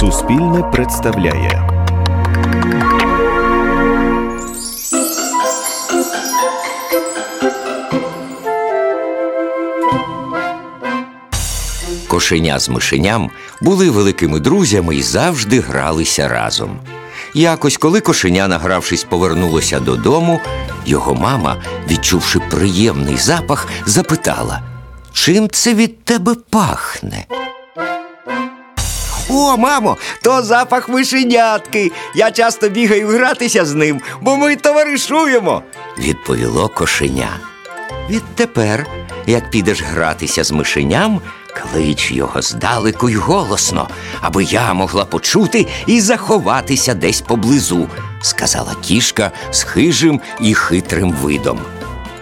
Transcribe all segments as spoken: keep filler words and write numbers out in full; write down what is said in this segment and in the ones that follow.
Суспільне представляє. Кошеня з мишеням були великими друзями і завжди гралися разом. Якось, коли кошеня, награвшись, повернулося додому, його мама, відчувши приємний запах, запитала: «Чим це від тебе пахне?» «О, мамо, то запах мишенятки. Я часто бігаю гратися з ним, бо ми товаришуємо», – відповіло кошеня. «Відтепер, як підеш гратися з мишеням, клич його здалеку й голосно, аби я могла почути і заховатися десь поблизу», – сказала кішка з хижим і хитрим видом.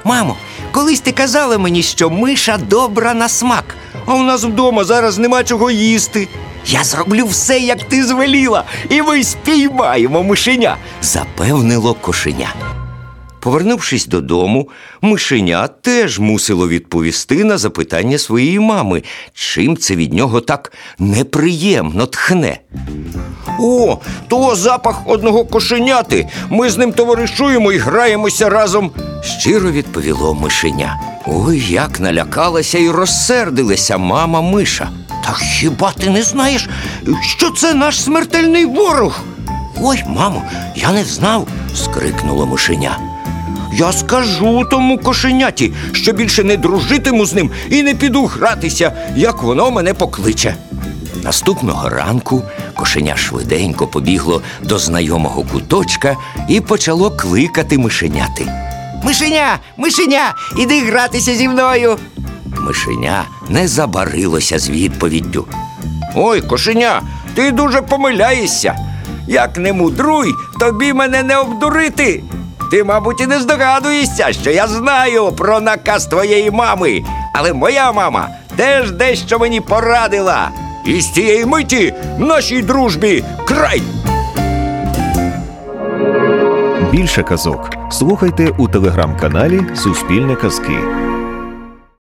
«Мамо, колись ти казала мені, що миша добра на смак, а у нас вдома зараз нема чого їсти. Я зроблю все, як ти звеліла, і ми спіймаємо мишеня», – запевнило кошеня. Повернувшись додому, мишеня теж мусило відповісти на запитання своєї мами, чим це від нього так неприємно тхне. «О, то запах одного кошеняти. Ми з ним товаришуємо і граємося разом», – щиро відповіло мишеня. Ой, як налякалася і розсердилася мама миша. «Та хіба ти не знаєш, що це наш смертельний ворог?» «Ой, мамо, я не знав», – скрикнуло мишеня. «Я скажу тому кошеняті, що більше не дружитиму з ним і не піду гратися, як воно мене покличе». Наступного ранку кошеня швиденько побігло до знайомого куточка і почало кликати мишеняти. «Мишеня, мишеня, іди гратися зі мною!» Мишеня не забарилося з відповіддю. «Ой, кошеня, ти дуже помиляєшся. Як не мудруй, тобі мене не обдурити. Ти, мабуть, і не здогадуєшся, що я знаю про наказ твоєї мами. Але моя мама теж дещо мені порадила. І з цієї миті нашій дружбі край!» Більше казок слухайте у телеграм-каналі «Суспільне казки».